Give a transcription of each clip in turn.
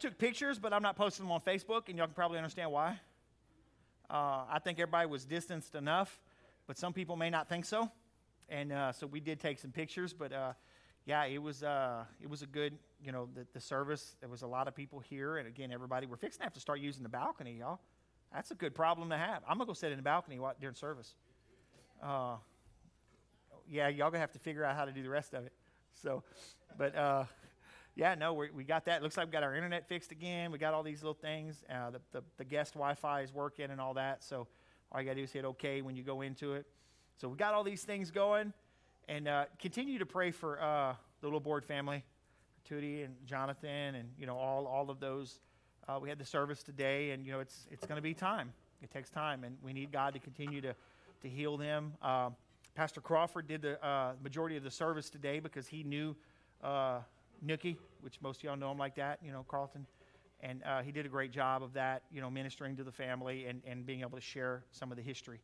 took pictures, but I'm not posting them on Facebook, and y'all can probably understand why. I think everybody was distanced enough, but some people may not think so. And so we did take some pictures, but yeah, it was a good, you know, the service. There was a lot of people here, and again, everybody, we're fixing to have to start using the balcony, y'all. That's a good problem to have. I'm gonna go sit in the balcony during service. Yeah, y'all gonna have to figure out how to do the rest of it. So, but yeah, no, we got that. Looks like we got our internet fixed again. We got all these little things. The guest Wi-Fi is working and all that. So all you gotta do is hit okay when you go into it. So we got all these things going, and continue to pray for the Laborde family, Tootie and Jonathan, and you know all of those. We had the service today, and you know it's going to be time. It takes time, and we need God to continue to heal them. Pastor Crawford did the majority of the service today because he knew Nookie, which most of y'all know him like that, you know, Carlton, and he did a great job of that, you know, ministering to the family and being able to share some of the history.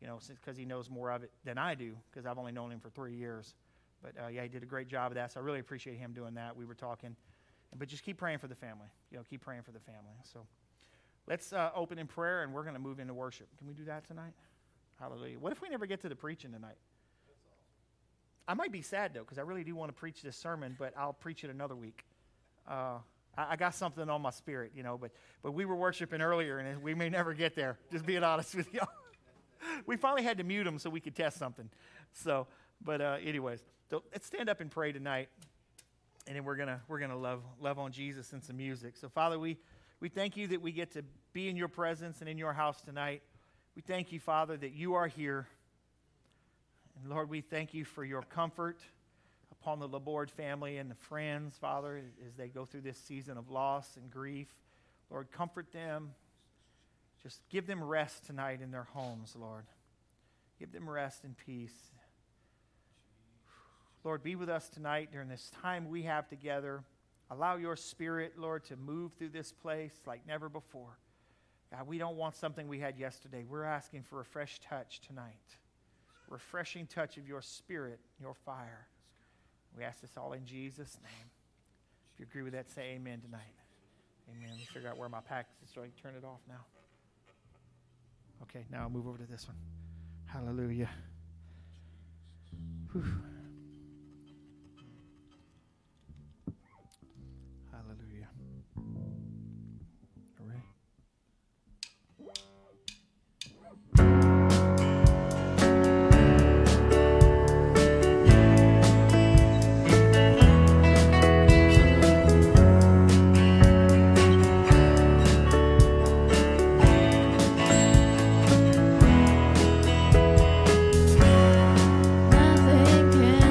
You know, because he knows more of it than I do, because I've only known him for 3 years. But, yeah, he did a great job of that, so I really appreciate him doing that. We were talking. But just keep praying for the family. You know, keep praying for the family. So let's open in prayer, and we're going to move into worship. Can we do that tonight? Hallelujah. What if we never get to the preaching tonight? I might be sad, though, because I really do want to preach this sermon, but I'll preach it another week. I got something on my spirit, you know, but we were worshiping earlier, and we may never get there, just being honest with y'all. We finally had to mute them so we could test something. So, but anyways, so let's stand up and pray tonight, and then we're gonna love on Jesus and some music. So, Father, we thank you that we get to be in your presence and in your house tonight. We thank you, Father, that you are here, and Lord, we thank you for your comfort upon the Laborde family and the friends, Father, as they go through this season of loss and grief. Lord, comfort them. Just give them rest tonight in their homes, Lord. Give them rest and peace. Lord, be with us tonight during this time we have together. Allow your spirit, Lord, to move through this place like never before. God, we don't want something we had yesterday. We're asking for a fresh touch tonight. Refreshing touch of your spirit, your fire. We ask this all in Jesus' name. If you agree with that, say amen tonight. Amen. Let me figure out where my pack is so I can turn it off now. Okay, now I'll move over to this one. Hallelujah. Whew. Hallelujah. All right. Nothing can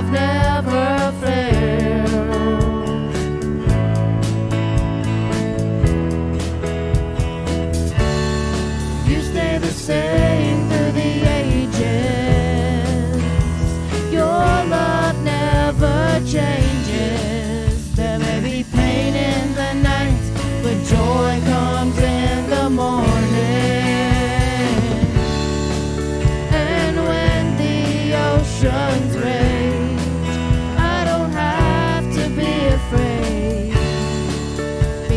have never failed. You stay the same through the ages. Your love never changes. There may be pain in the night, but joy comes in the morning. Ocean's rage, I don't have to be afraid,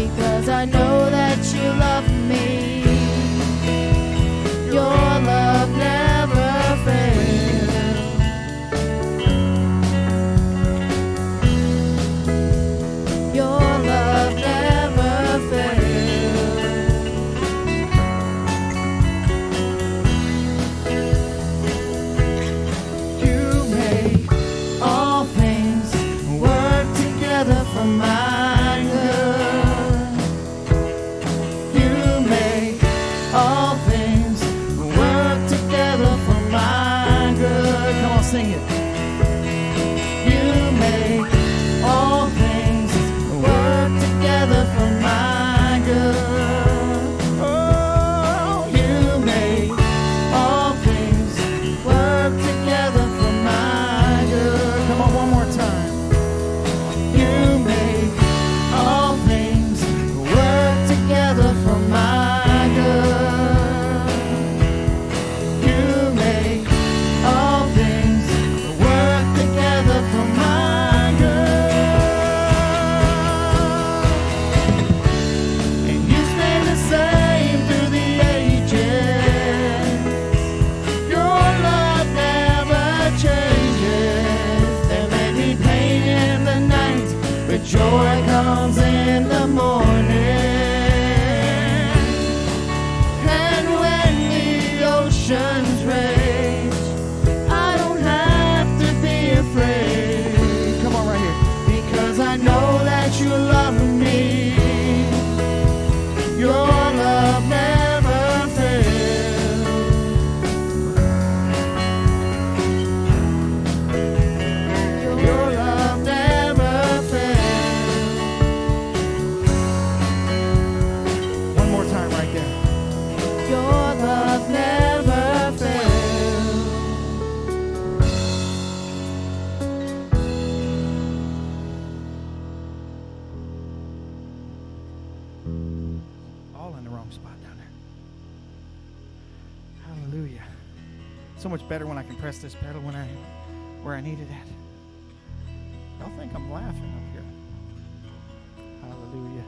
because I know that you love me. Your love never fails. Your love never fails. My good, you make all things work together for my good. Come on, sing it. You make all things work together for my good. Oh, you make all things work together for my good. Come on, one more time. Joy comes in the morning, and when the oceans rage, I don't have to be afraid. Come on, right here. Because I know that you love me. Your love never fails. Your love never much better when I can press this pedal when where I need it at. Y'all think I'm laughing up here. Hallelujah.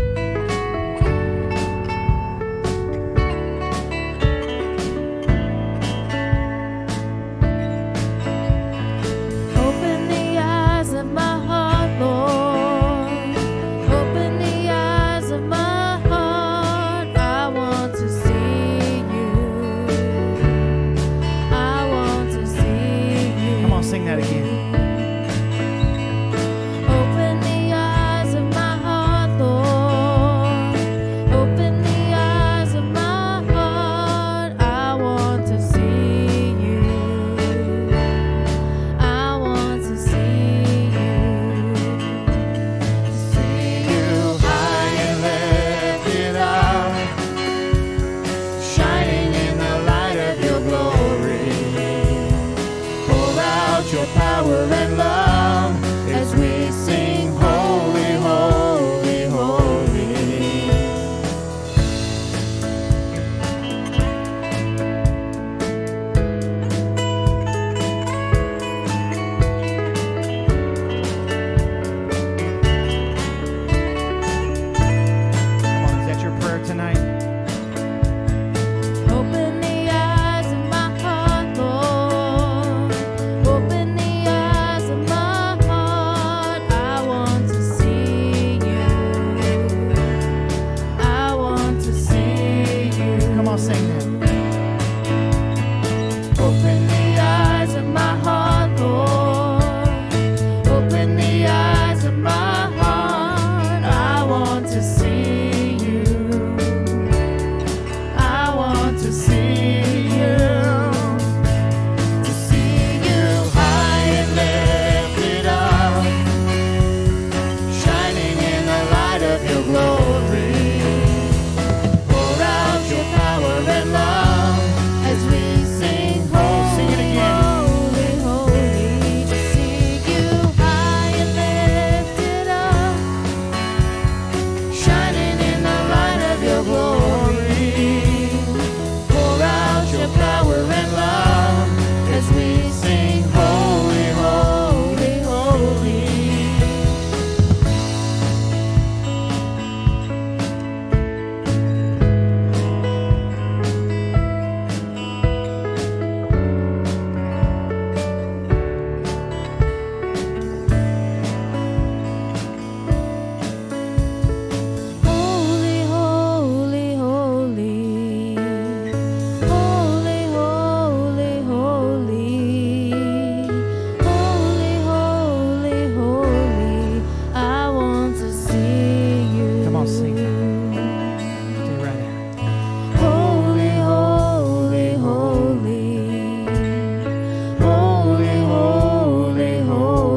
Lord, open the eyes of my heart.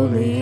I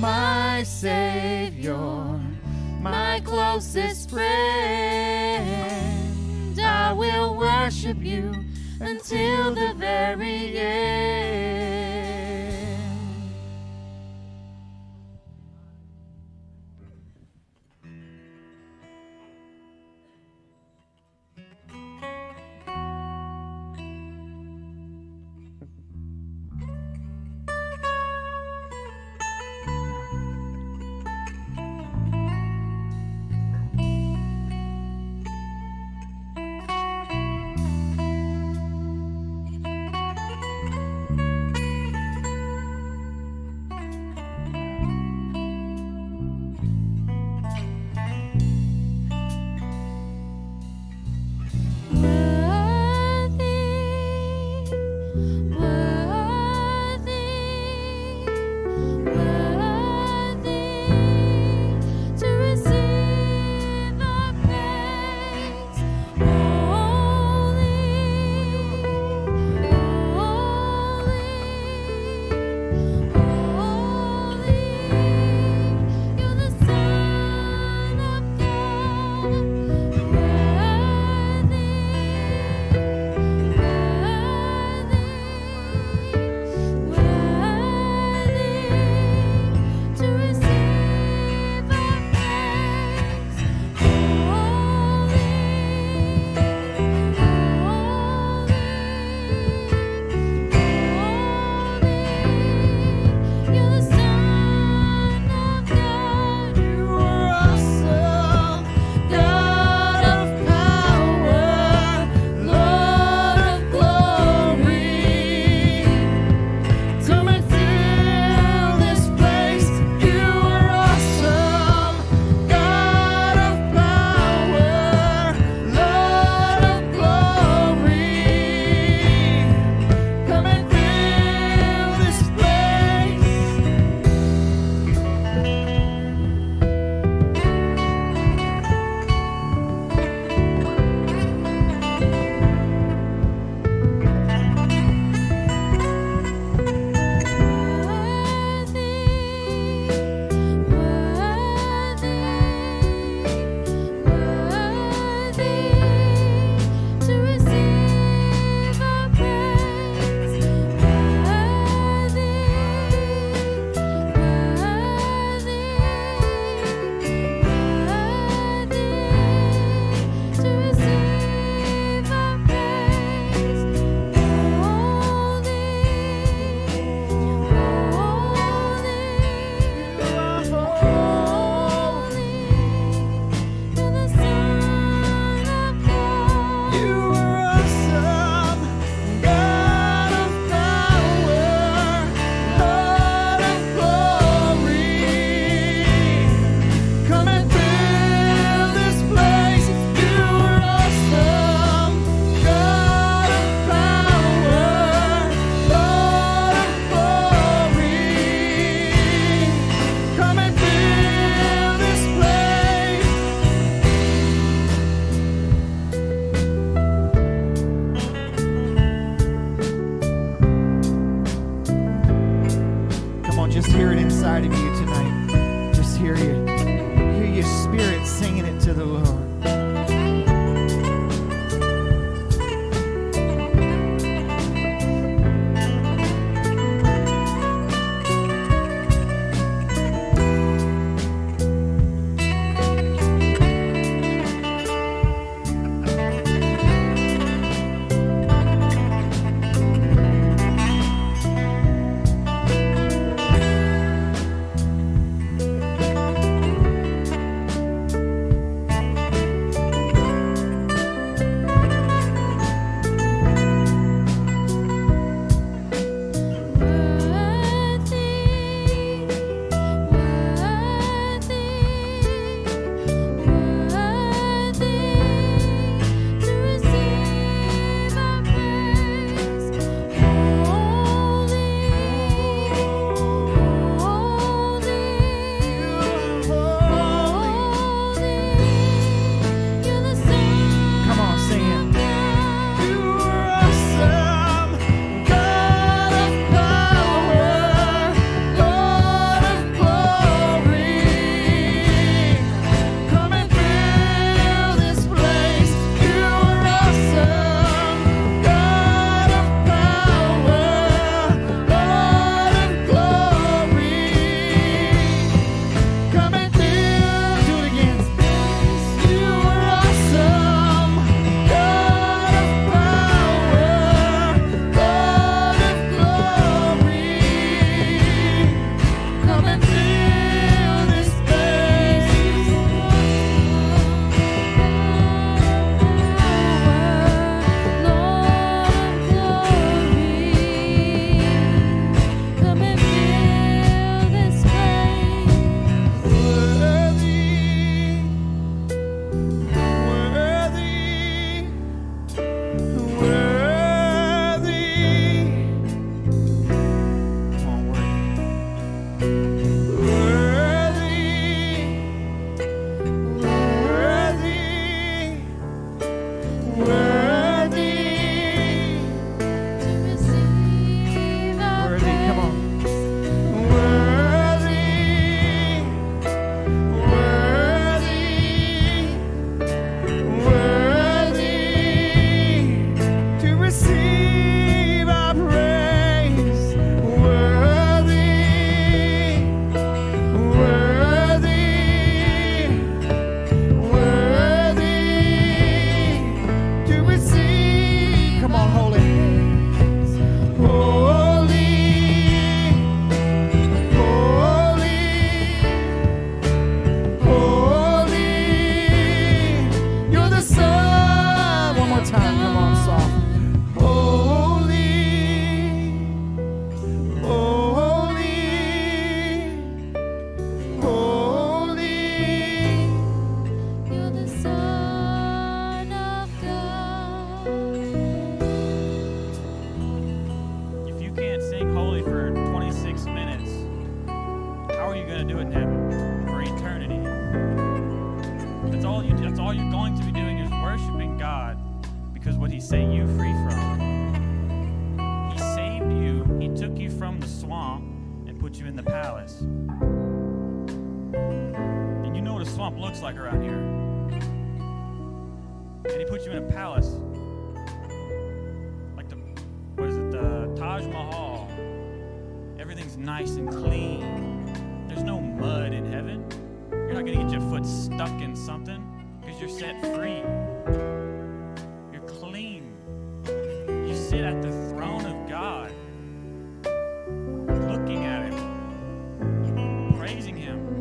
my Savior, my closest friend. I will worship you until the very end. because what he set you free from. He saved you. He took you from the swamp and put you in the palace. And you know what a swamp looks like around here. And he put you in a palace. Like the Taj Mahal. Everything's nice and clean. There's no mud in heaven. You're not going to get your foot stuck in something because you're set free. You're clean. You sit at the throne of God, looking at Him, praising Him.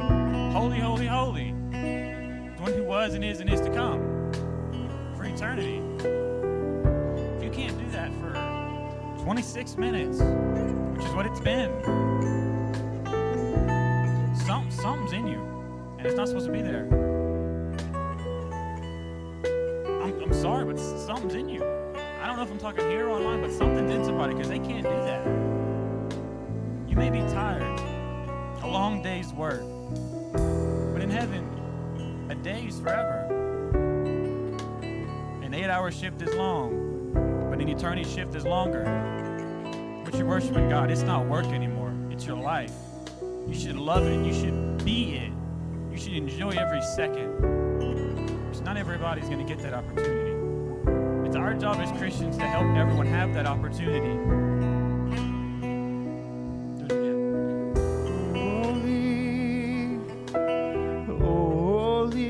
Holy, holy, holy. The one who was and is to come for eternity. If you can't do that for 26 minutes, which is what it's been, something's in you, and it's not supposed to be there. I'm sorry, but something's in you. I don't know if I'm talking here or online, but something's in somebody because they can't do that. You may be tired, a long day's work, but in heaven, a day's forever. An 8-hour shift is long, but an eternity shift is longer. But you're worshiping God. It's not work anymore. It's your life. You should love it. You should be it. You should enjoy every second. Because not everybody's going to get that opportunity. It's our job as Christians to help everyone have that opportunity. Holy,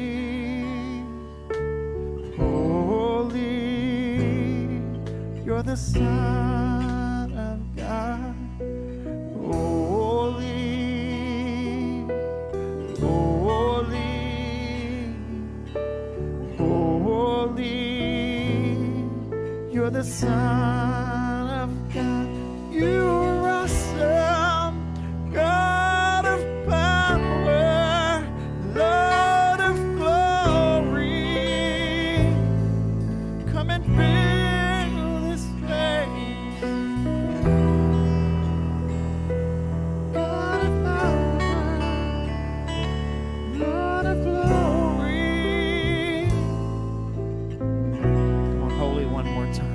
holy, holy, you're the sun. The Son of God, you are awesome, God of power, Lord of glory, come and fill this place, God of power, Lord of glory. Come on, holy, one more time.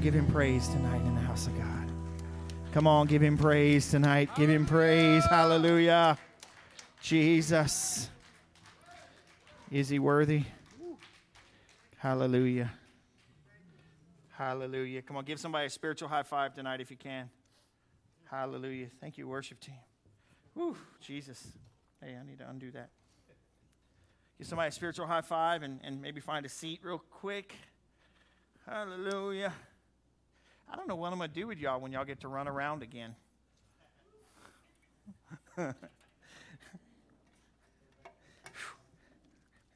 Give him praise tonight in the house of God. Come on, give him praise tonight. Give him praise. Hallelujah. Jesus. Is he worthy? Hallelujah. Hallelujah. Come on, give somebody a spiritual high five tonight if you can. Hallelujah. Thank you, worship team. Woo, Jesus. Hey, I need to undo that. Give somebody a spiritual high five and maybe find a seat real quick. Hallelujah. I don't know what I'm going to do with y'all when y'all get to run around again.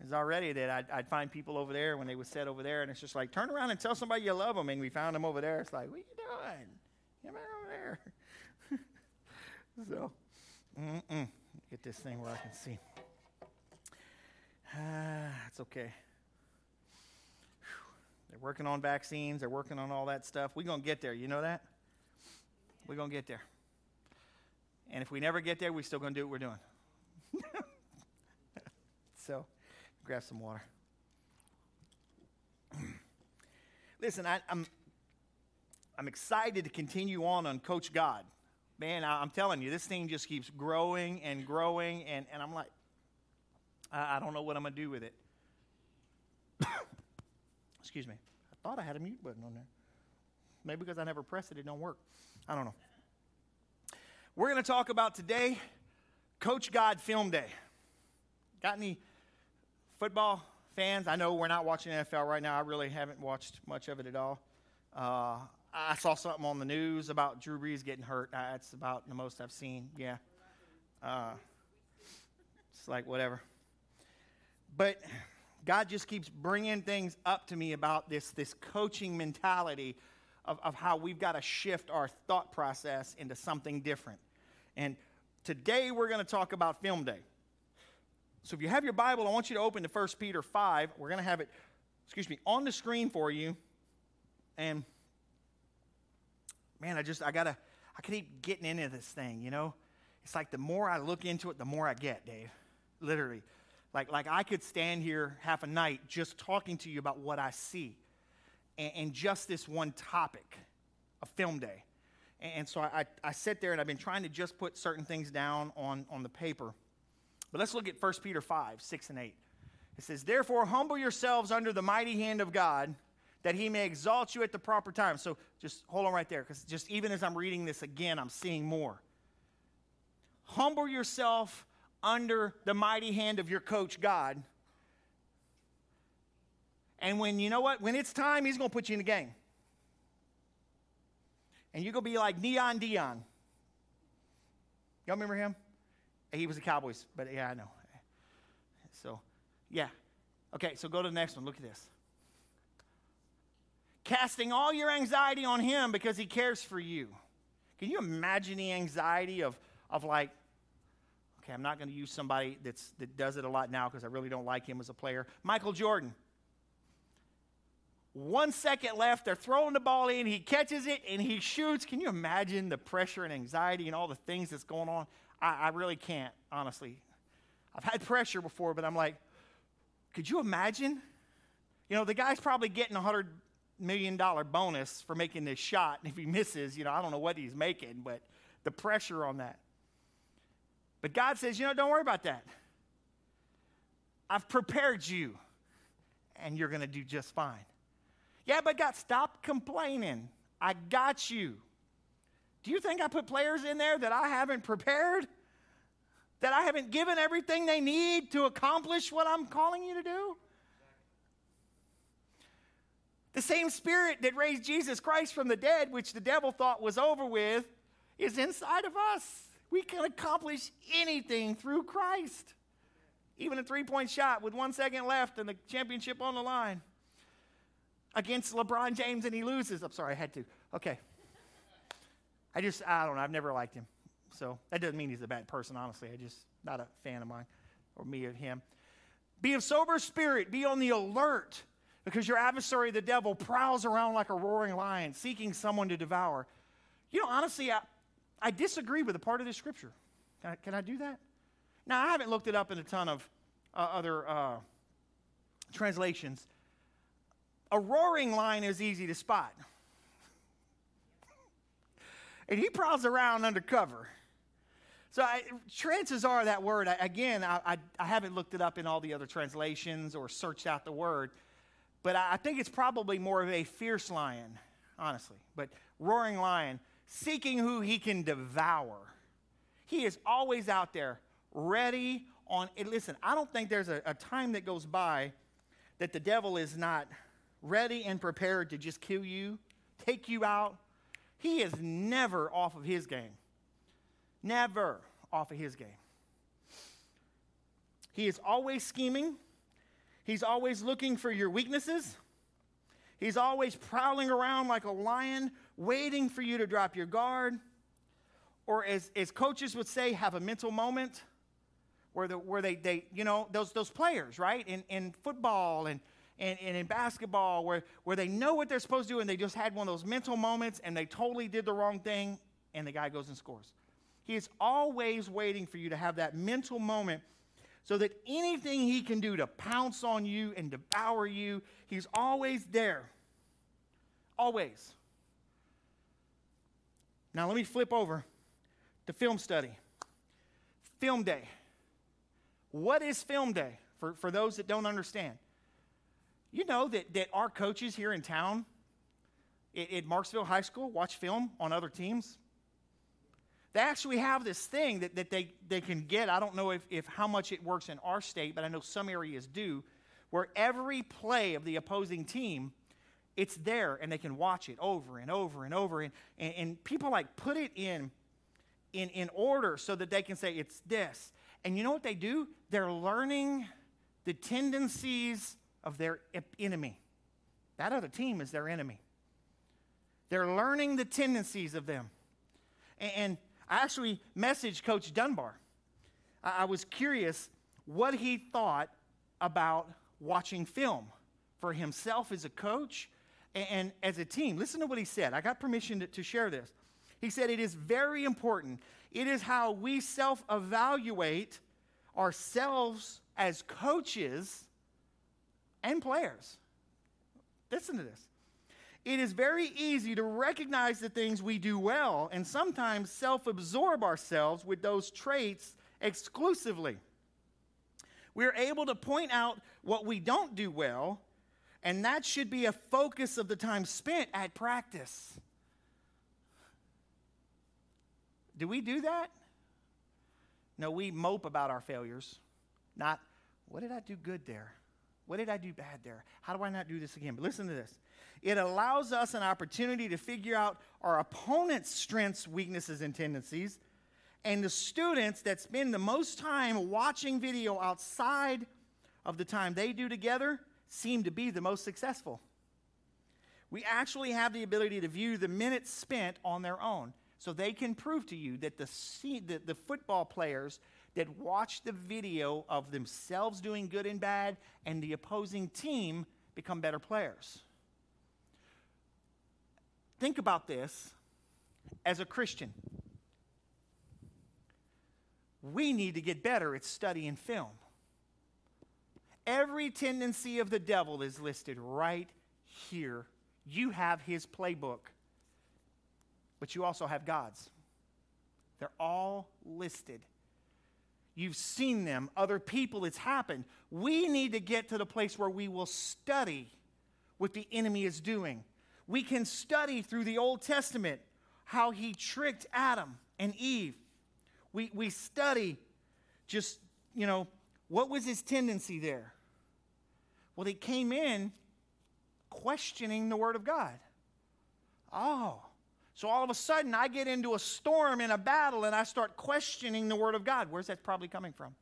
It's already that I'd find people over there when they would sit over there, and it's just like, turn around and tell somebody you love them, and we found them over there. It's like, what are you doing? You're over there. So, get this thing where I can see. It's okay. They're working on vaccines. They're working on all that stuff. We're going to get there. You know that? We're going to get there. And if we never get there, we're still going to do what we're doing. So, grab some water. Listen, I'm excited to continue on Coach God. Man, I'm telling you, this thing just keeps growing and growing. And I'm like, I don't know what I'm going to do with it. Excuse me. I thought I had a mute button on there. Maybe because I never pressed it, it don't work. I don't know. We're going to talk about today, Coach God Film Day. Got any football fans? I know we're not watching NFL right now. I really haven't watched much of it at all. I saw something on the news about Drew Brees getting hurt. That's about the most I've seen. Yeah. It's like whatever. But God just keeps bringing things up to me about this coaching mentality of how we've got to shift our thought process into something different. And today we're going to talk about film day. So if you have your Bible, I want you to open to 1 Peter 5. We're going to have it, on the screen for you. And man, I keep getting into this thing, you know. It's like the more I look into it, the more I get, Dave. Literally. Like I could stand here half a night just talking to you about what I see. And just this one topic of film day. And so I sit there and I've been trying to just put certain things down on the paper. But let's look at 1 Peter 5, 6 and 8. It says, "Therefore humble yourselves under the mighty hand of God, that he may exalt you at the proper time." So just hold on right there, because just even as I'm reading this again, I'm seeing more. Humble yourself under the mighty hand of your coach, God. And when it's time, he's going to put you in the game. And you're going to be like Neon Deion. Y'all remember him? He was the Cowboys, but yeah, I know. So, yeah. Okay, so go to the next one. Look at this. "Casting all your anxiety on him because he cares for you." Can you imagine the anxiety of like, okay, I'm not going to use somebody that does it a lot now because I really don't like him as a player. Michael Jordan. 1 second left, they're throwing the ball in, he catches it, and he shoots. Can you imagine the pressure and anxiety and all the things that's going on? I really can't, honestly. I've had pressure before, but I'm like, could you imagine? You know, the guy's probably getting $100 million bonus for making this shot, and if he misses, I don't know what he's making, but the pressure on that. But God says, don't worry about that. I've prepared you, and you're going to do just fine. Yeah, but God, stop complaining. I got you. Do you think I put players in there that I haven't prepared? That I haven't given everything they need to accomplish what I'm calling you to do? The same spirit that raised Jesus Christ from the dead, which the devil thought was over with, is inside of us. We can accomplish anything through Christ. Even a three-point shot with 1 second left and the championship on the line. Against LeBron James, and he loses. I'm sorry, I had to. Okay. I don't know. I've never liked him. So that doesn't mean he's a bad person, honestly. I just, not a fan of mine or me of him. "Be of sober spirit. Be on the alert, because your adversary, the devil, prowls around like a roaring lion, seeking someone to devour." Honestly, I disagree with a part of this scripture. Can I do that? Now, I haven't looked it up in a ton of other translations. A roaring lion is easy to spot. And he prowls around undercover. So chances are that word, I haven't looked it up in all the other translations or searched out the word, but I think it's probably more of a fierce lion, honestly. But roaring lion, seeking who he can devour. He is always out there, ready on it. Listen, I don't think there's a time that goes by that the devil is not ready and prepared to just kill you, take you out. He is never off of his game. Never off of his game. He is always scheming. He's always looking for your weaknesses. He's always prowling around like a lion, waiting for you to drop your guard. Or as coaches would say, have a mental moment where they those players, right? In football and in basketball where they know what they're supposed to do and they just had one of those mental moments and they totally did the wrong thing and the guy goes and scores. He is always waiting for you to have that mental moment so that anything he can do to pounce on you and devour you, he's always there. Always. Now let me flip over to film study. Film day. What is film day? For those that don't understand. You know that our coaches here in town at Marksville High School watch film on other teams? They actually have this thing that they can get. I don't know if how much it works in our state, but I know some areas do, where every play of the opposing team, it's there, and they can watch it over and over and over. And people like put it in order so that they can say, it's this. And you know what they do? They're learning the tendencies of their enemy. That other team is their enemy. They're learning the tendencies of them. And I actually messaged Coach Dunbar. I was curious what he thought about watching film for himself as a coach and as a team. Listen to what he said. I got permission to share this. He said, it is very important. It is how we self-evaluate ourselves as coaches and players. Listen to this. It is very easy to recognize the things we do well and sometimes self-absorb ourselves with those traits exclusively. We're able to point out what we don't do well, and that should be a focus of the time spent at practice. Do we do that? No, we mope about our failures. Not, what did I do good there? What did I do bad there? How do I not do this again? But listen to this. It allows us an opportunity to figure out our opponent's strengths, weaknesses, and tendencies. And the students that spend the most time watching video outside of the time they do together seem to be the most successful. We actually have the ability to view the minutes spent on their own. So they can prove to you that the football players that watch the video of themselves doing good and bad and the opposing team become better players. Think about this as a Christian. We need to get better at studying film. Every tendency of the devil is listed right here. You have his playbook, but you also have God's. They're all listed. You've seen them. Other people, it's happened. We need to get to the place where we will study what the enemy is doing. We can study through the Old Testament how he tricked Adam and Eve. We study just, what was his tendency there? Well, he came in questioning the Word of God. Oh, so all of a sudden I get into a storm in a battle and I start questioning the Word of God. Where's that probably coming from?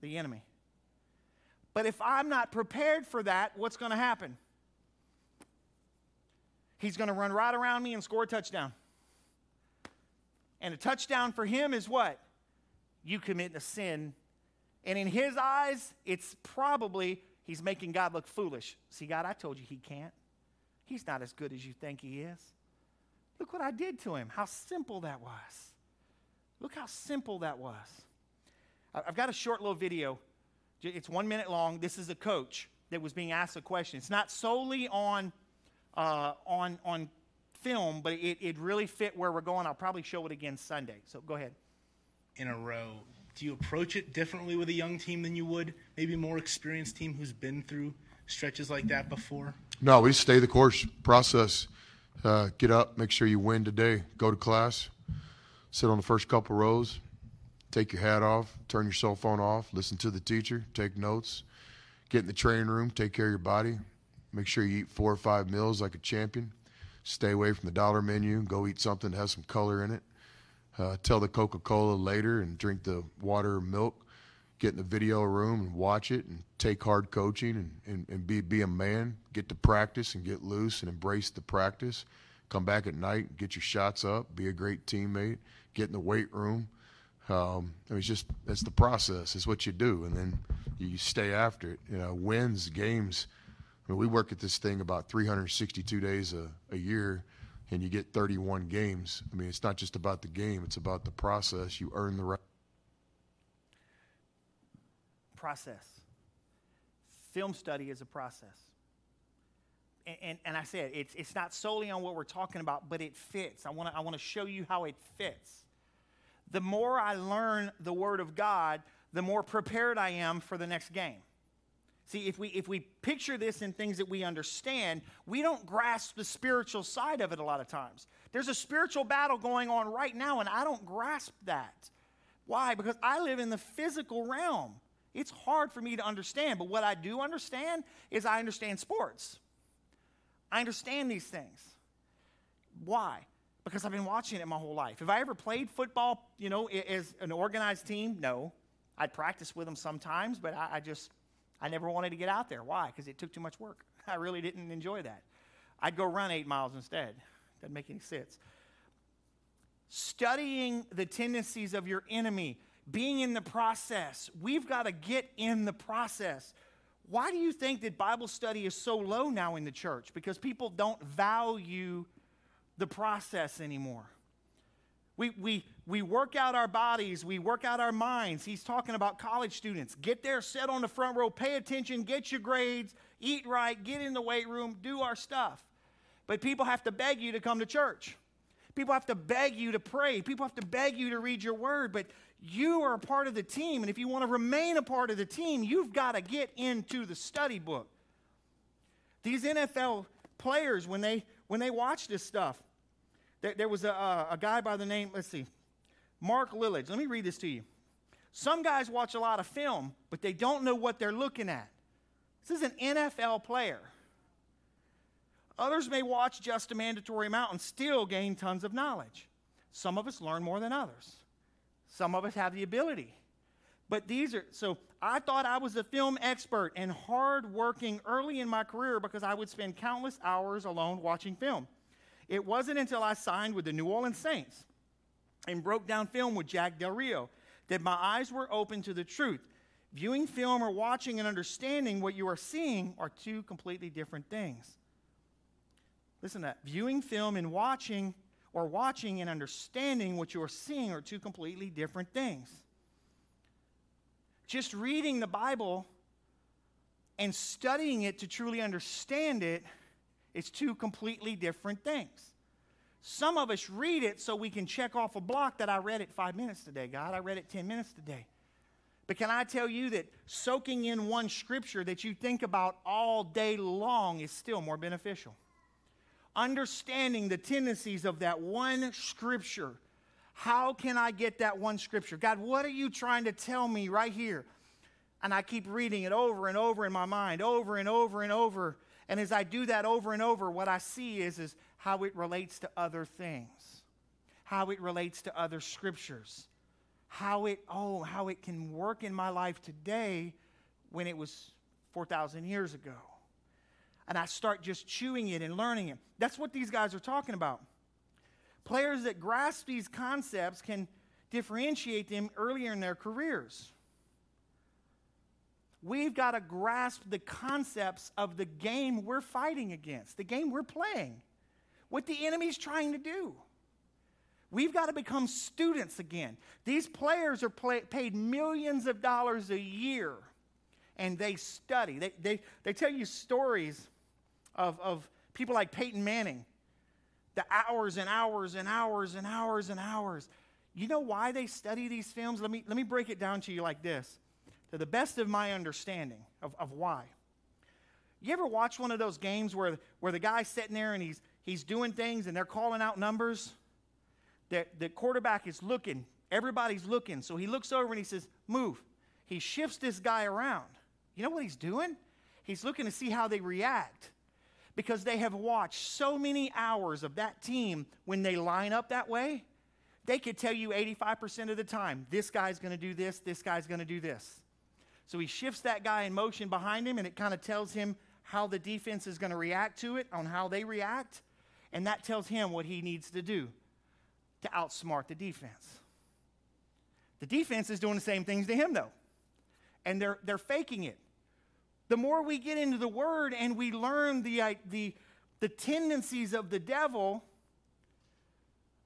The enemy. But if I'm not prepared for that, what's going to happen? He's going to run right around me and score a touchdown. And a touchdown for him is what? You committing a sin. And in his eyes, it's probably he's making God look foolish. See, God, I told you he can't. He's not as good as you think he is. Look what I did to him. How simple that was. Look how simple that was. I've got a short little video. It's 1 minute long. This is a coach that was being asked a question. It's not solely on film, but it really fit where we're going. I'll probably show it again Sunday. So go ahead. In a row, do you approach it differently with a young team than you would maybe a more experienced team who's been through stretches like that before? No, we stay the course process. Get up, make sure you win today. Go to class, sit on the first couple rows, take your hat off, turn your cell phone off, listen to the teacher, take notes, get in the training room, take care of your body, make sure you eat 4 or 5 meals like a champion, stay away from the dollar menu, go eat something that has some color in it, tell the Coca-Cola later and drink the water or milk, get in the video room and watch it and take hard coaching and be a man, get to practice and get loose and embrace the practice, come back at night and get your shots up, be a great teammate, get in the weight room. It's the process. It's what you do, and then you stay after it. Wins, games. We work at this thing about 362 days a year, and you get 31 games. It's not just about the game. It's about the process. You earn the right. Process. Film study is a process. And I said, it's not solely on what we're talking about, but it fits. I want to show you how it fits. The more I learn the Word of God, the more prepared I am for the next game. See, if we picture this in things that we understand, we don't grasp the spiritual side of it a lot of times. There's a spiritual battle going on right now, and I don't grasp that. Why? Because I live in the physical realm. It's hard for me to understand, but what I do understand is I understand sports. I understand these things. Why? Because I've been watching it my whole life. Have I ever played football, as an organized team? No. I'd practice with them sometimes, but I never wanted to get out there. Why? Because it took too much work. I really didn't enjoy that. I'd go run 8 miles instead. Doesn't make any sense. Studying the tendencies of your enemy, being in the process. We've got to get in the process. Why do you think that Bible study is so low now in the church? Because people don't value the process anymore. We work out our bodies. We work out our minds. He's talking about college students. Get there, sit on the front row, pay attention, get your grades, eat right, get in the weight room, do our stuff. But people have to beg you to come to church. People have to beg you to pray. People have to beg you to read your word. But you are a part of the team. And if you want to remain a part of the team, you've got to get into the study book. These NFL players, when they watch this stuff, there was a guy by the name, Mark Lillidge. Let me read this to you. Some guys watch a lot of film, but they don't know what they're looking at. This is an NFL player. Others may watch just a mandatory amount and still gain tons of knowledge. Some of us learn more than others. Some of us have the ability. But so I thought I was a film expert and hardworking early in my career because I would spend countless hours alone watching film. It wasn't until I signed with the New Orleans Saints and broke down film with Jack Del Rio that my eyes were open to the truth. Viewing film or watching and understanding what you are seeing are two completely different things. Listen to that. Viewing film and watching, or watching and understanding what you are seeing, are two completely different things. Just reading the Bible and studying it to truly understand it, it's two completely different things. Some of us read it so we can check off a block that I read it 5 minutes today, God. I read it 10 minutes today. But can I tell you that soaking in one scripture that you think about all day long is still more beneficial? Understanding the tendencies of that one scripture. How can I get that one scripture? God, what are you trying to tell me right here? And I keep reading it over and over in my mind, over and over and over. And as I do that over and over, what I see is how it relates to other things, how it relates to other scriptures, how it can work in my life today when it was 4,000 years ago. And I start just chewing it and learning it. That's what these guys are talking about. Players that grasp these concepts can differentiate them earlier in their careers. We've got to grasp the concepts of the game we're fighting against, the game we're playing, what the enemy's trying to do. We've got to become students again. These players are paid millions of dollars a year, and they study. They tell you stories of people like Peyton Manning, the hours and hours and hours and hours and hours. You know why they study these films? Let me break it down to you like this. To the best of my understanding of why. You ever watch one of those games where the guy's sitting there and he's doing things and they're calling out numbers? The quarterback is looking. Everybody's looking. So he looks over and he says, move. He shifts this guy around. You know what he's doing? He's looking to see how they react. Because they have watched so many hours of that team when they line up that way. They could tell you 85% of the time, this guy's going to do this, this guy's going to do this. So he shifts that guy in motion behind him, and it kind of tells him how the defense is going to react to it, on how they react, and that tells him what he needs to do to outsmart the defense. The defense is doing the same things to him, though, and they're faking it. The more we get into the Word and we learn the tendencies of the devil,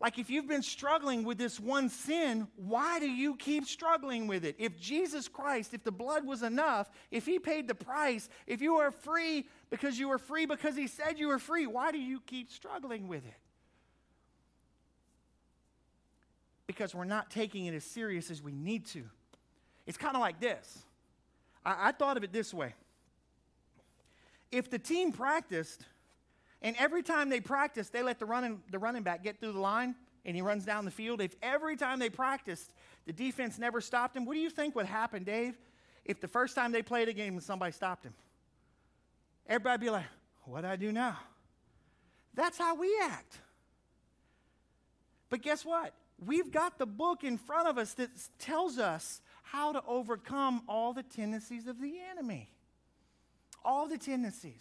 like if you've been struggling with this one sin, why do you keep struggling with it? If Jesus Christ, if the blood was enough, if he paid the price, if you are free because you were free because he said you were free, why do you keep struggling with it? Because we're not taking it as serious as we need to. It's kind of like this. I thought of it this way. If the team practiced, and every time they practiced, they let the running back get through the line, and he runs down the field. If every time they practiced, the defense never stopped him, what do you think would happen, Dave, if the first time they played a game and somebody stopped him? Everybody would be like, what do I do now? That's how we act. But guess what? We've got the book in front of us that tells us how to overcome all the tendencies of the enemy. All the tendencies.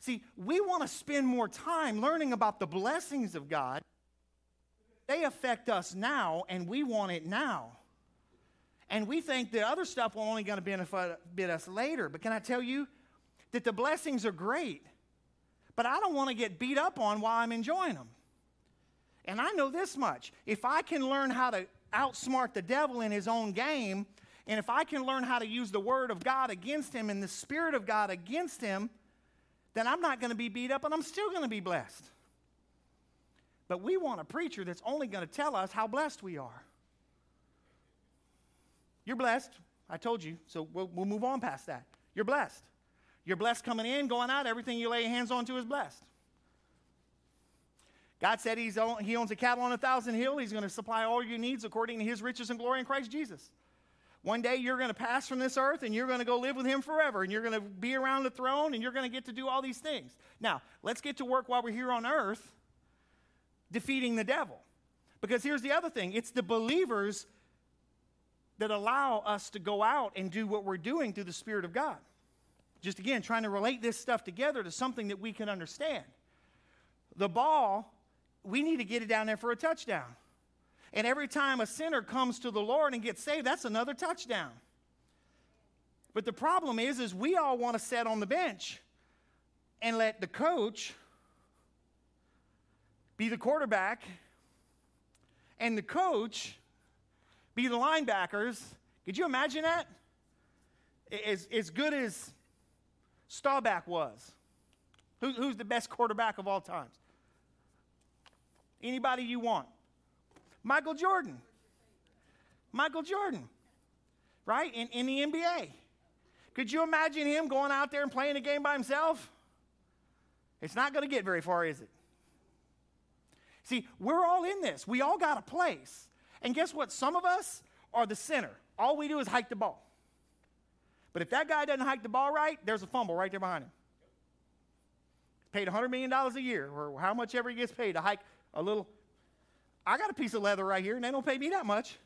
See, we want to spend more time learning about the blessings of God. They affect us now, and we want it now. And we think the other stuff will only going to benefit us later. But can I tell you that the blessings are great, but I don't want to get beat up on while I'm enjoying them. And I know this much. If I can learn how to outsmart the devil in his own game, and if I can learn how to use the word of God against him and the spirit of God against him, then I'm not going to be beat up and I'm still going to be blessed. But we want a preacher that's only going to tell us how blessed we are. You're blessed. I told you, so we'll move on past that. You're blessed. You're blessed coming in, going out. Everything you lay your hands onto is blessed. God said he owns the cattle on 1,000 hills. He's going to supply all your needs according to his riches and glory in Christ Jesus. One day you're going to pass from this earth, and you're going to go live with him forever, and you're going to be around the throne, and you're going to get to do all these things. Now, let's get to work while we're here on earth defeating the devil. Because here's the other thing. It's the believers that allow us to go out and do what we're doing through the Spirit of God. Just again, trying to relate this stuff together to something that we can understand. The ball, we need to get it down there for a touchdown. And every time a sinner comes to the Lord and gets saved, that's another touchdown. But the problem is we all want to sit on the bench and let the coach be the quarterback and the coach be the linebackers. Could you imagine that? As good as Staubach was. Who's the best quarterback of all times? Anybody you want. Michael Jordan. Michael Jordan. Right? In the NBA. Could you imagine him going out there and playing a game by himself? It's not going to get very far, is it? See, we're all in this. We all got a place. And guess what? Some of us are the center. All we do is hike the ball. But if that guy doesn't hike the ball right, there's a fumble right there behind him. Paid $100 million a year, or how much ever he gets paid to hike a little. I got a piece of leather right here, and they don't pay me that much.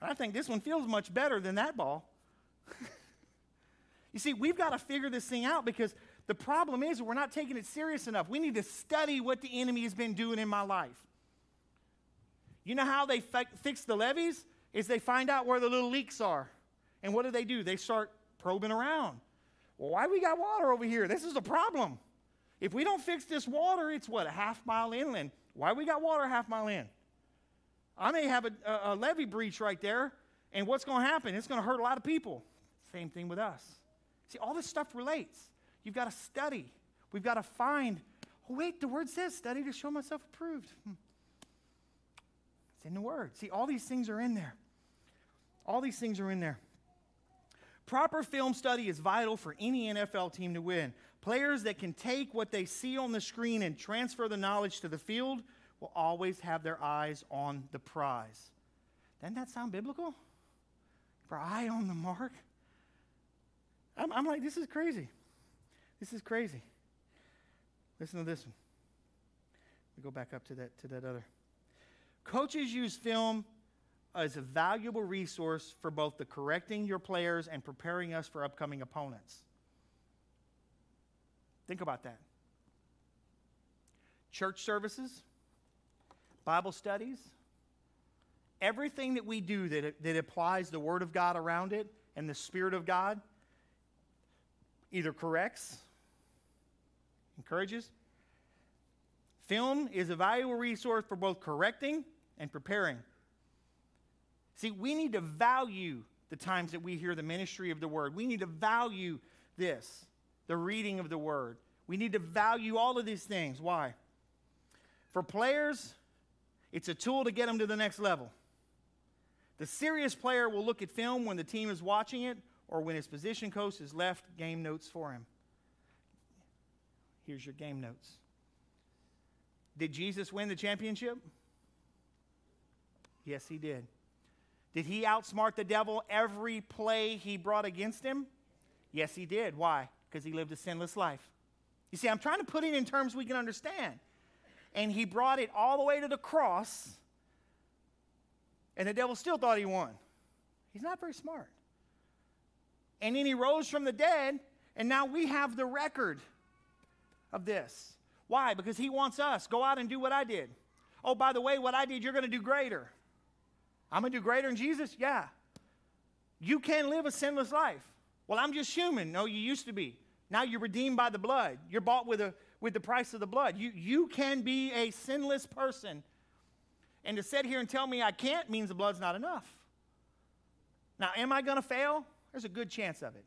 And I think this one feels much better than that ball. You see, we've got to figure this thing out because the problem is we're not taking it serious enough. We need to study what the enemy has been doing in my life. You know how they fix the levees? Is they find out where the little leaks are. And what do? They start probing around. Well, why we got water over here? This is a problem. If we don't fix this water, it's what, a half mile inland. Why we got water a half mile in? I may have a levee breach right there, and what's going to happen? It's going to hurt a lot of people. Same thing with us. See, all this stuff relates. You've got to study. We've got to find, the word says, study to show myself approved. In the word. See, all these things are in there. All these things are in there. Proper film study is vital for any NFL team to win. Players that can take what they see on the screen and transfer the knowledge to the field will always have their eyes on the prize. Doesn't that sound biblical? For eye on the mark? I'm like, this is crazy. This is crazy. Listen to this one. We go back up to that other. Coaches use film as a valuable resource for both the correcting your players and preparing us for upcoming opponents. Think about that. Church services, Bible studies, everything that we do that applies the Word of God around it and the Spirit of God either corrects, encourages. Film is a valuable resource for both correcting and preparing. See, we need to value the times that we hear the ministry of the word. We need to value this, the reading of the word. We need to value all of these things. Why? For players, it's a tool to get them to the next level. The serious player will look at film when the team is watching it or when his position coach has left game notes for him. Here's your game notes. Did Jesus win the championship? Yes, he did. Did he outsmart the devil every play he brought against him? Yes, he did. Why? Because he lived a sinless life. You see, I'm trying to put it in terms we can understand. And he brought it all the way to the cross, and the devil still thought he won. He's not very smart. And then he rose from the dead, and now we have the record of this. Why? Because he wants us, go out and do what I did. Oh, by the way, what I did, you're going to do greater. I'm going to do greater than Jesus? Yeah. You can live a sinless life. Well, I'm just human. No, you used to be. Now you're redeemed by the blood. You're bought with the price of the blood. You can be a sinless person. And to sit here and tell me I can't means the blood's not enough. Now, am I going to fail? There's a good chance of it.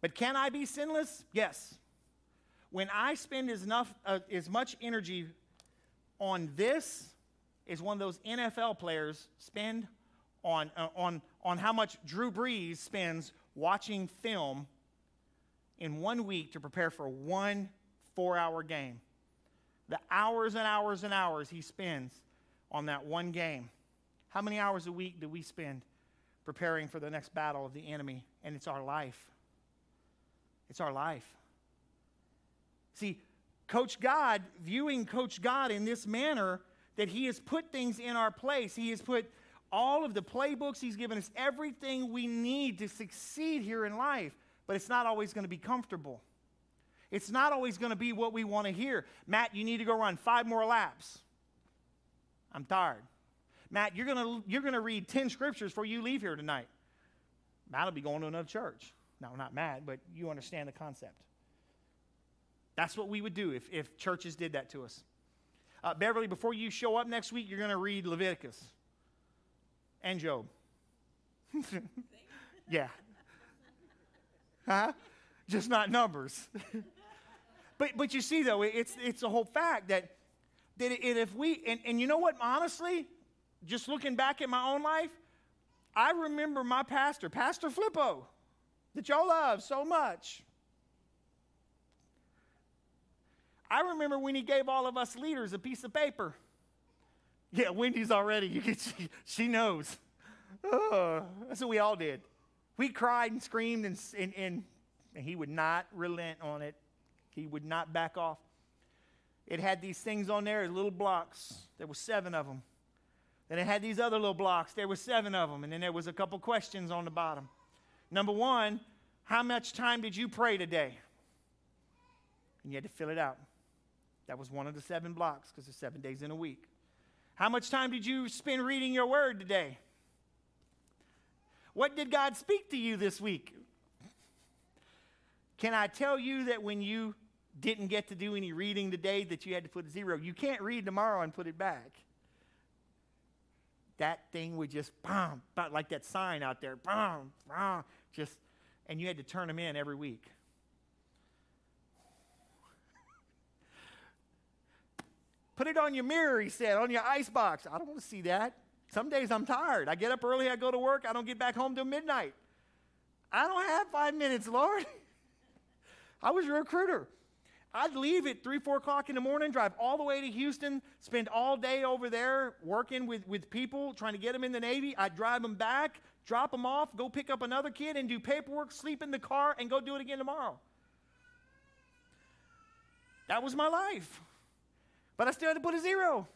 But can I be sinless? Yes. When I spend as much energy on this as one of those NFL players spend on how much Drew Brees spends watching film in 1 week to prepare for 1 4-hour game. The hours and hours and hours he spends on that one game. How many hours a week do we spend preparing for the next battle of the enemy? And it's our life. It's our life. See, Coach God, viewing Coach God in this manner, that he has put things in our place. He has put all of the playbooks. He's given us everything we need to succeed here in life. But it's not always going to be comfortable. It's not always going to be what we want to hear. Matt, you need to go run 5 more laps. I'm tired. Matt, you're going to read 10 scriptures before you leave here tonight. Matt will be going to another church. No, not Matt, but you understand the concept. That's what we would do if churches did that to us. Beverly, before you show up next week, you're going to read Leviticus and Job. Yeah. Huh? Just not Numbers. But you see, though, it's the whole fact that if we, and you know what, honestly, just looking back at my own life, I remember my pastor, Pastor Flippo, that y'all love so much. I remember when he gave all of us leaders a piece of paper. Yeah, Wendy's already, she knows. Oh, that's what we all did. We cried and screamed and he would not relent on it. He would not back off. It had these things on there, little blocks. There were 7 of them. Then it had these other little blocks. There were 7 of them. And then there was a couple questions on the bottom. Number 1, how much time did you pray today? And you had to fill it out. That was one of the 7 blocks because there's 7 days in a week. How much time did you spend reading your word today? What did God speak to you this week? Can I tell you that when you didn't get to do any reading today that you had to put a 0? You can't read tomorrow and put it back. That thing would just, boom, like that sign out there, boom, boom, just, and you had to turn them in every week. Put it on your mirror, he said, on your icebox. I don't want to see that. Some days I'm tired. I get up early, I go to work, I don't get back home till midnight. I don't have 5 minutes, Lord. I was a recruiter. I'd leave at 3, 4 o'clock in the morning, drive all the way to Houston, spend all day over there working with people, trying to get them in the Navy. I'd drive them back, drop them off, go pick up another kid and do paperwork, sleep in the car, and go do it again tomorrow. That was my life. But I still had to put a 0.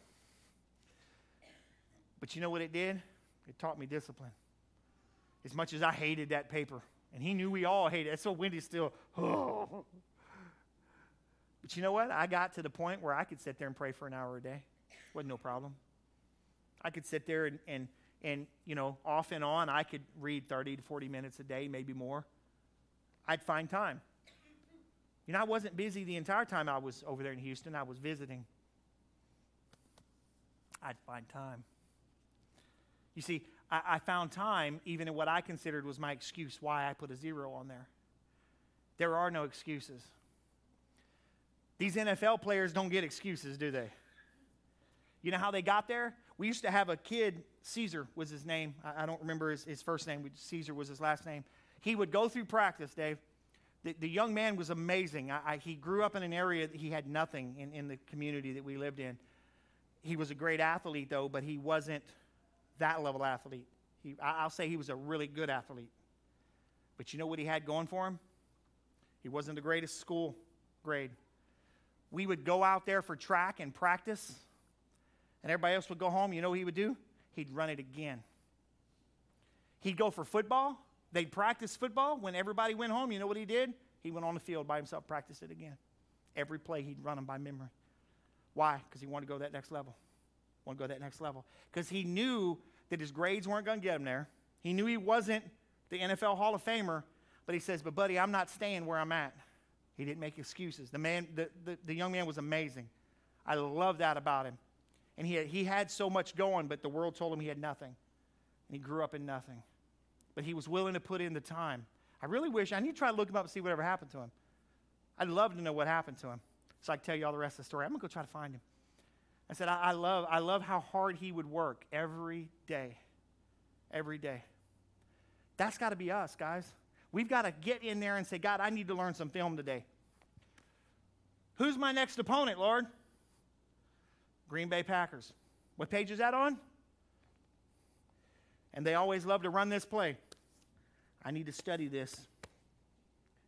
But you know what it did? It taught me discipline. As much as I hated that paper. And he knew we all hated it. So Wendy's still, oh. But you know what? I got to the point where I could sit there and pray for an hour a day. Wasn't no problem. I could sit there and you know, off and on, I could read 30 to 40 minutes a day, maybe more. I'd find time. You know, I wasn't busy the entire time I was over there in Houston. I was visiting. I'd find time. You see, I found time even in what I considered was my excuse why I put a 0 on there. There are no excuses. These NFL players don't get excuses, do they? You know how they got there? We used to have a kid, Caesar was his name. I don't remember his first name. Caesar was his last name. He would go through practice, Dave. The young man was amazing. He grew up in an area that he had nothing in the community that we lived in. He was a great athlete, though, but he wasn't that level athlete. I'll say he was a really good athlete. But you know what he had going for him? He wasn't the greatest school grade. We would go out there for track and practice, and everybody else would go home. You know what he would do? He'd run it again. He'd go for football. They'd practice football. When everybody went home, you know what he did? He went on the field by himself, practiced it again. Every play, he'd run them by memory. Why? Because he wanted to go that next level. Because he knew that his grades weren't going to get him there. He knew he wasn't the NFL Hall of Famer, but he says, but buddy, I'm not staying where I'm at. He didn't make excuses. The young man was amazing. I love that about him. And he had so much going, but the world told him he had nothing. And he grew up in nothing. But he was willing to put in the time. I need to try to look him up and see whatever happened to him. I'd love to know what happened to him, so I can tell you all the rest of the story. I'm going to go try to find him. I said, I love how hard he would work every day. That's got to be us, guys. We've got to get in there and say, God, I need to learn some film today. Who's my next opponent, Lord? Green Bay Packers. What page is that on? And they always love to run this play. I need to study this.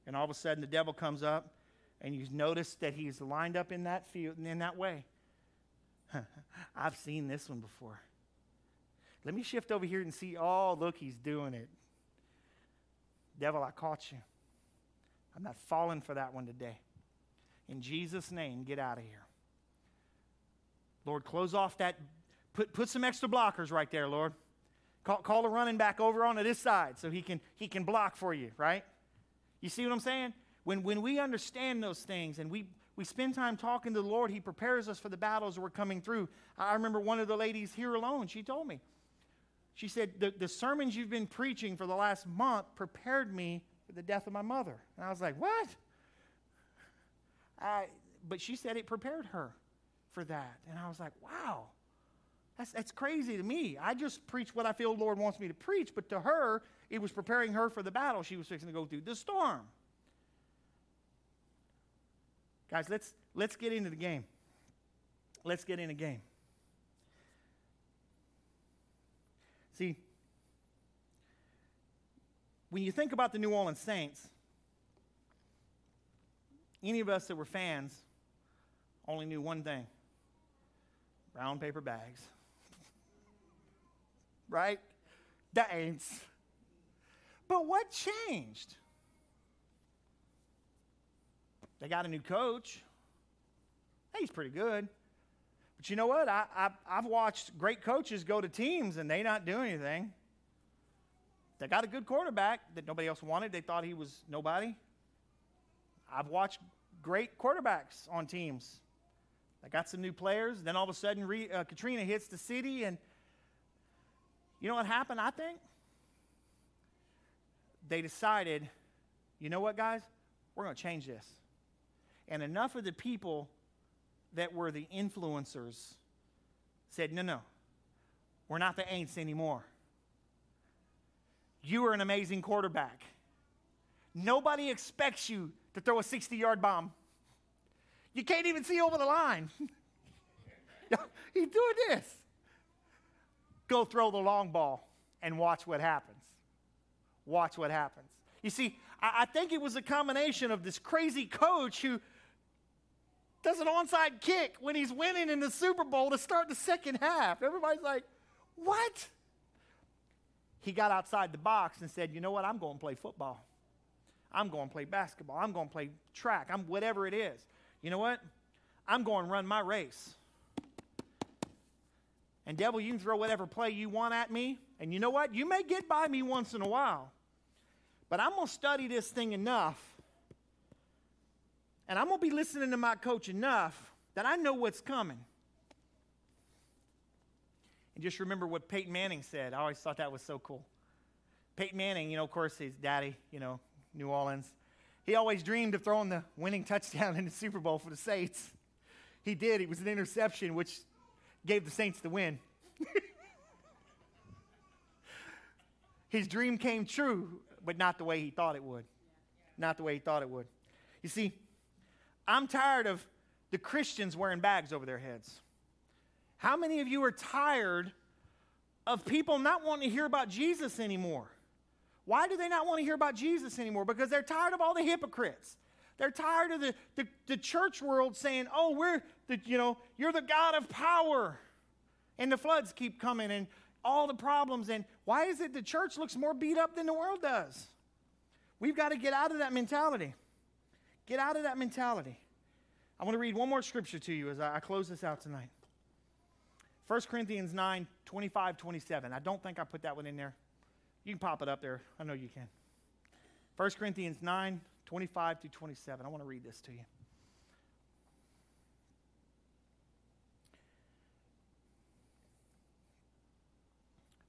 And all of a sudden, the devil comes up, and you notice that he's lined up in that field and in that way. I've seen this one before. Let me shift over here and see. Oh, look, he's doing it. Devil, I caught you. I'm not falling for that one today. In Jesus' name, get out of here. Lord, close off that. Put some extra blockers right there, Lord. Call the running back over onto this side so he can block for you, right? You see what I'm saying? When we understand those things and we spend time talking to the Lord, he prepares us for the battles we're coming through. I remember one of the ladies here alone, she told me. She said, the sermons you've been preaching for the last month prepared me for the death of my mother. And I was like, what? But she said it prepared her for that. And I was like, wow, that's crazy to me. I just preach what I feel the Lord wants me to preach, but to her, it was preparing her for the battle she was fixing to go through, the storm. Guys, let's get into the game. See, when you think about the New Orleans Saints, any of us that were fans only knew one thing: brown paper bags. Right? That ain't. But what changed? They got a new coach. Hey, he's pretty good. But you know what? I've watched great coaches go to teams and they not do anything. They got a good quarterback that nobody else wanted. They thought he was nobody. I've watched great quarterbacks on teams. They got some new players. Then all of a sudden, Katrina hits the city, and you know what happened, I think? They decided, you know what, guys? We're going to change this. And enough of the people that were the influencers said, no, we're not the Aints anymore. You are an amazing quarterback. Nobody expects you to throw a 60-yard bomb. You can't even see over the line. He's doing this. Go throw the long ball and watch what happens. You see, I think it was a combination of this crazy coach who does an onside kick when he's winning in the Super Bowl to start the second half. Everybody's like, what? He got outside the box and said, you know what, I'm going to play football. I'm going to play basketball. I'm going to play track. I'm whatever it is. You know what? I'm going to run my race. And devil, you can throw whatever play you want at me. And you know what? You may get by me once in a while. But I'm going to study this thing enough, and I'm going to be listening to my coach enough that I know what's coming. And just remember what Peyton Manning said. I always thought that was so cool. Peyton Manning, you know, of course, his daddy, you know, New Orleans. He always dreamed of throwing the winning touchdown in the Super Bowl for the Saints. He did. It was an interception, which gave the Saints the win. His dream came true, but not the way he thought it would. You see, I'm tired of the Christians wearing bags over their heads. How many of you are tired of people not wanting to hear about Jesus anymore? Why do they not want to hear about Jesus anymore? Because they're tired of all the hypocrites. They're tired of the church world saying, oh, you're the God of power. And the floods keep coming, and all the problems. And why is it the church looks more beat up than the world does? We've got to get out of that mentality. Get out of that mentality. I want to read one more scripture to you as I close this out tonight. 1 Corinthians 9, 25, 27. I don't think I put that one in there. You can pop it up there. I know you can. 1 Corinthians 9, 25 through 27. I want to read this to you.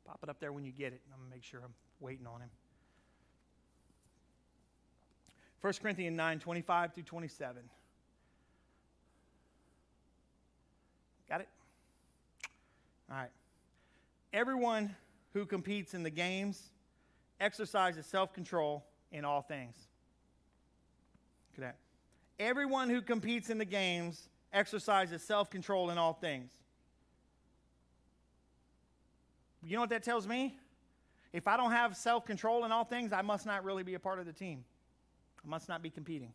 Pop it up there when you get it. I'm going to make sure I'm waiting on him. 1 Corinthians 9, 25 through 27. Got it? All right. Everyone who competes in the games exercises self-control in all things. Look at that. Everyone who competes in the games exercises self-control in all things. You know what that tells me? If I don't have self-control in all things, I must not really be a part of the team. I must not be competing.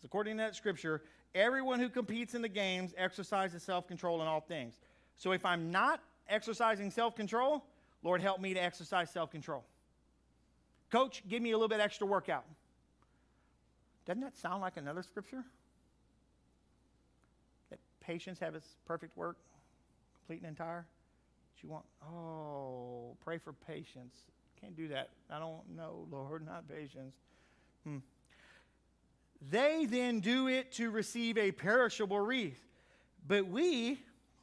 Because according to that scripture, everyone who competes in the games exercises self-control in all things. So if I'm not exercising self-control, Lord, help me to exercise self-control. Coach, give me a little bit extra workout. Doesn't that sound like another scripture? That patience have its perfect work, complete and entire. You want, oh, pray for patience. Can't do that. I don't know, Lord, not patience. They then do it to receive a perishable wreath, but we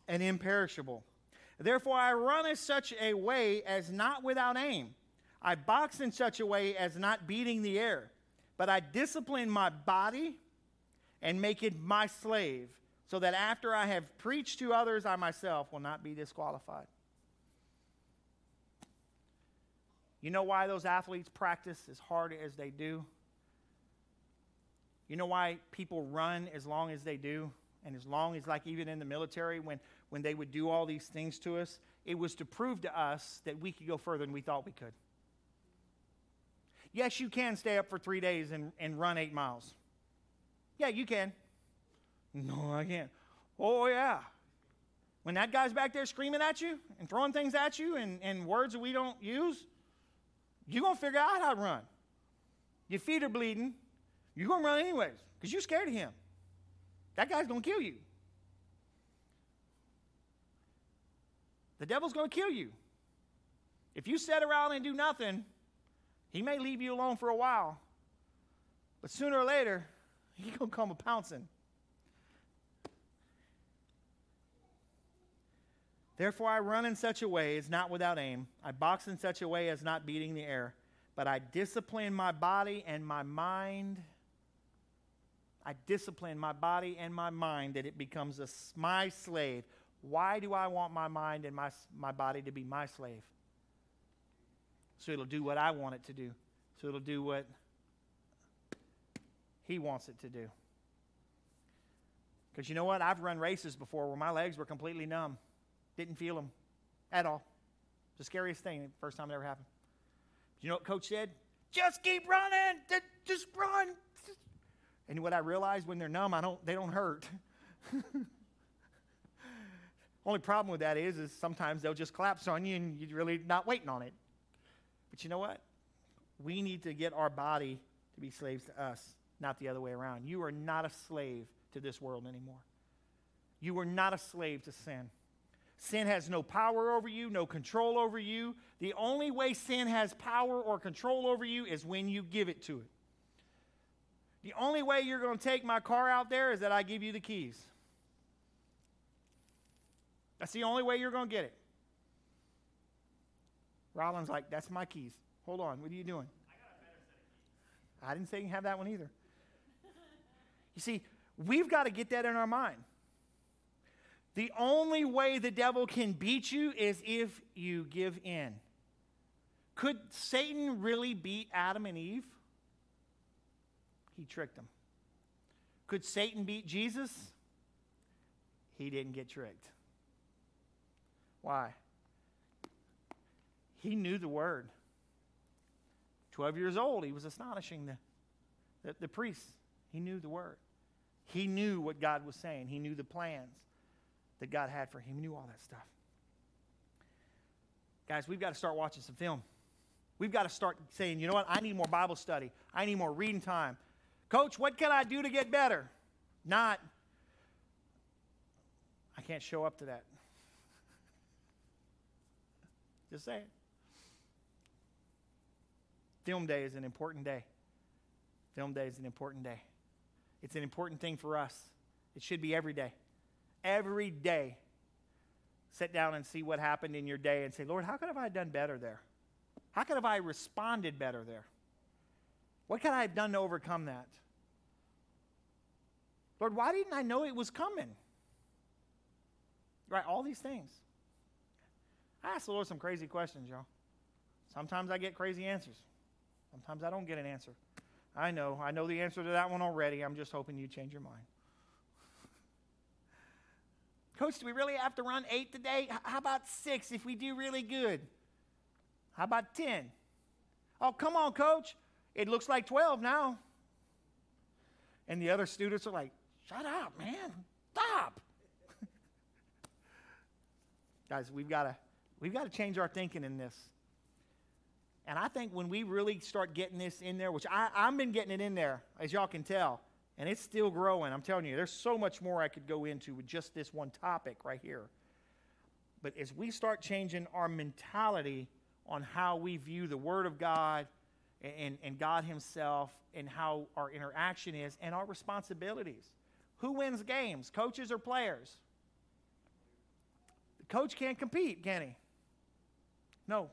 an imperishable. Therefore I run in such a way as not without aim. I box in such a way as not beating the air, but I discipline my body and make it my slave, so that after I have preached to others, I myself will not be disqualified. You know why those athletes practice as hard as they do? You know why people run as long as they do? And as long as, like even in the military, when they would do all these things to us, it was to prove to us that we could go further than we thought we could. Yes, you can stay up for 3 days and run 8 miles. Yeah, you can. No, I can't. Oh, yeah. When that guy's back there screaming at you and throwing things at you and words that we don't use, you're going to figure out how to run. Your feet are bleeding. You're going to run anyways because you're scared of him. That guy's going to kill you. The devil's going to kill you. If you sit around and do nothing, he may leave you alone for a while. But sooner or later, he's going to come a-pouncing. Therefore I run in such a way as not without aim. I box in such a way as not beating the air. But I discipline my body and my mind. I discipline my body and my mind that it becomes my slave. Why do I want my mind and my body to be my slave? So it'll do what I want it to do. So it'll do what he wants it to do. Because you know what? I've run races before where my legs were completely numb. Didn't feel them at all. It's the scariest thing, the first time it ever happened. You know what Coach said? Just keep running. Just run. And what I realized, when they're numb, they don't hurt. Only problem with that is sometimes they'll just collapse on you and you're really not waiting on it. But you know what? We need to get our body to be slaves to us, not the other way around. You are not a slave to this world anymore. You are not a slave to sin. Sin has no power over you, no control over you. The only way sin has power or control over you is when you give it to it. The only way you're going to take my car out there is that I give you the keys. That's the only way you're going to get it. Rollins like, that's my keys. Hold on, what are you doing? I got a better set of keys. I didn't say you can have that one either. You see, we've got to get that in our mind. The only way the devil can beat you is if you give in. Could Satan really beat Adam and Eve? He tricked them. Could Satan beat Jesus? He didn't get tricked. Why? He knew the word. 12 years old, he was astonishing the priests. He knew the word. He knew what God was saying. He knew the plans that God had for him. He knew all that stuff. Guys, we've got to start watching some film. We've got to start saying, you know what, I need more Bible study. I need more reading time. Coach, what can I do to get better? Not, I can't show up to that. Just saying. Film day is an important day. Film day is an important day. It's an important thing for us. It should be every day. Every day. Sit down and see what happened in your day and say, Lord, how could have I done better there? How could have I responded better there? What could I have done to overcome that? Lord, why didn't I know it was coming? Right, all these things. I ask the Lord some crazy questions, y'all. Sometimes I get crazy answers. Sometimes I don't get an answer. I know the answer to that one already. I'm just hoping you change your mind. Coach, do we really have to run 8 today? How about 6 if we do really good? How about 10? Oh, come on, Coach. It looks like 12 now. And the other students are like, shut up, man. Stop. Guys, we've got to change our thinking in this. And I think when we really start getting this in there, which I've been getting it in there, as y'all can tell, and it's still growing. I'm telling you, there's so much more I could go into with just this one topic right here. But as we start changing our mentality on how we view the Word of God and God Himself and how our interaction is and our responsibilities. Who wins games, coaches or players? The coach can't compete, can he? No.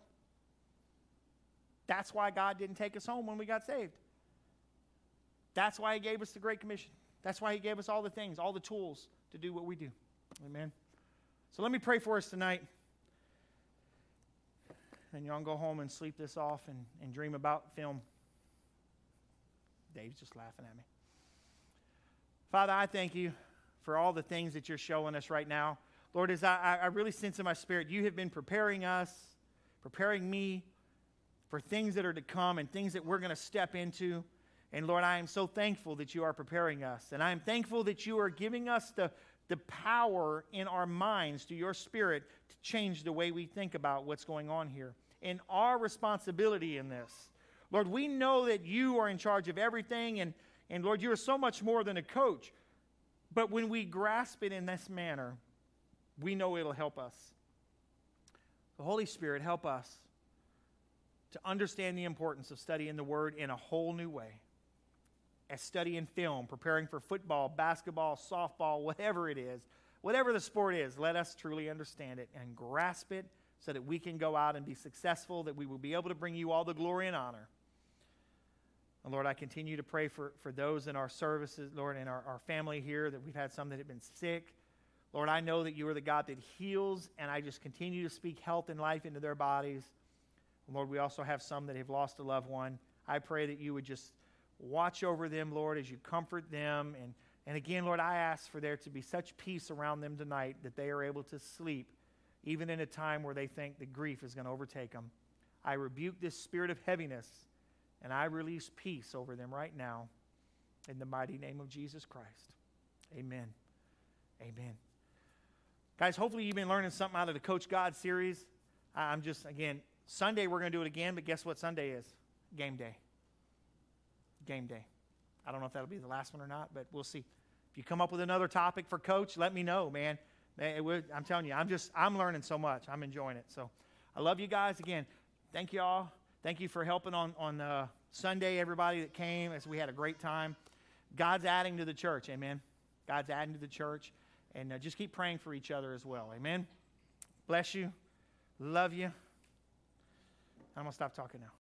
That's why God didn't take us home when we got saved. That's why He gave us the Great Commission. That's why He gave us all the things, all the tools to do what we do. Amen. So let me pray for us tonight. And y'all go home and sleep this off and dream about film. Dave's just laughing at me. Father, I thank You for all the things that You're showing us right now. Lord, as I really sense in my spirit, You have been preparing us, preparing me for things that are to come and things that we're going to step into. And Lord, I am so thankful that You are preparing us. And I am thankful that You are giving us the power in our minds through Your Spirit to change the way we think about what's going on here and our responsibility in this. Lord, we know that You are in charge of everything, and Lord, You are so much more than a coach. But when we grasp it in this manner, we know it'll help us. The Holy Spirit, help us to understand the importance of studying the Word in a whole new way. As studying film, preparing for football, basketball, softball, whatever it is, whatever the sport is, let us truly understand it and grasp it so that we can go out and be successful, that we will be able to bring You all the glory and honor. And Lord, I continue to pray for those in our services, Lord, and our family here, that we've had some that have been sick. Lord, I know that You are the God that heals, and I just continue to speak health and life into their bodies. And Lord, we also have some that have lost a loved one. I pray that You would just watch over them, Lord, as You comfort them. And again, Lord, I ask for there to be such peace around them tonight that they are able to sleep, even in a time where they think the grief is going to overtake them. I rebuke this spirit of heaviness, and I release peace over them right now in the mighty name of Jesus Christ. Amen. Amen. Guys, hopefully you've been learning something out of the Coach God series. I'm just, again, Sunday we're going to do it again, but guess what Sunday is? Game day. Game day. I don't know if that'll be the last one or not, but we'll see. If you come up with another topic for Coach, let me know, man. I'm telling you, I'm learning so much. I'm enjoying it. So I love you guys. Again, thank you all. Thank you for helping on Sunday, everybody that came, as we had a great time. God's adding to the church, amen. God's adding to the church. And just keep praying for each other as well, amen. Bless you. Love you. I'm going to stop talking now.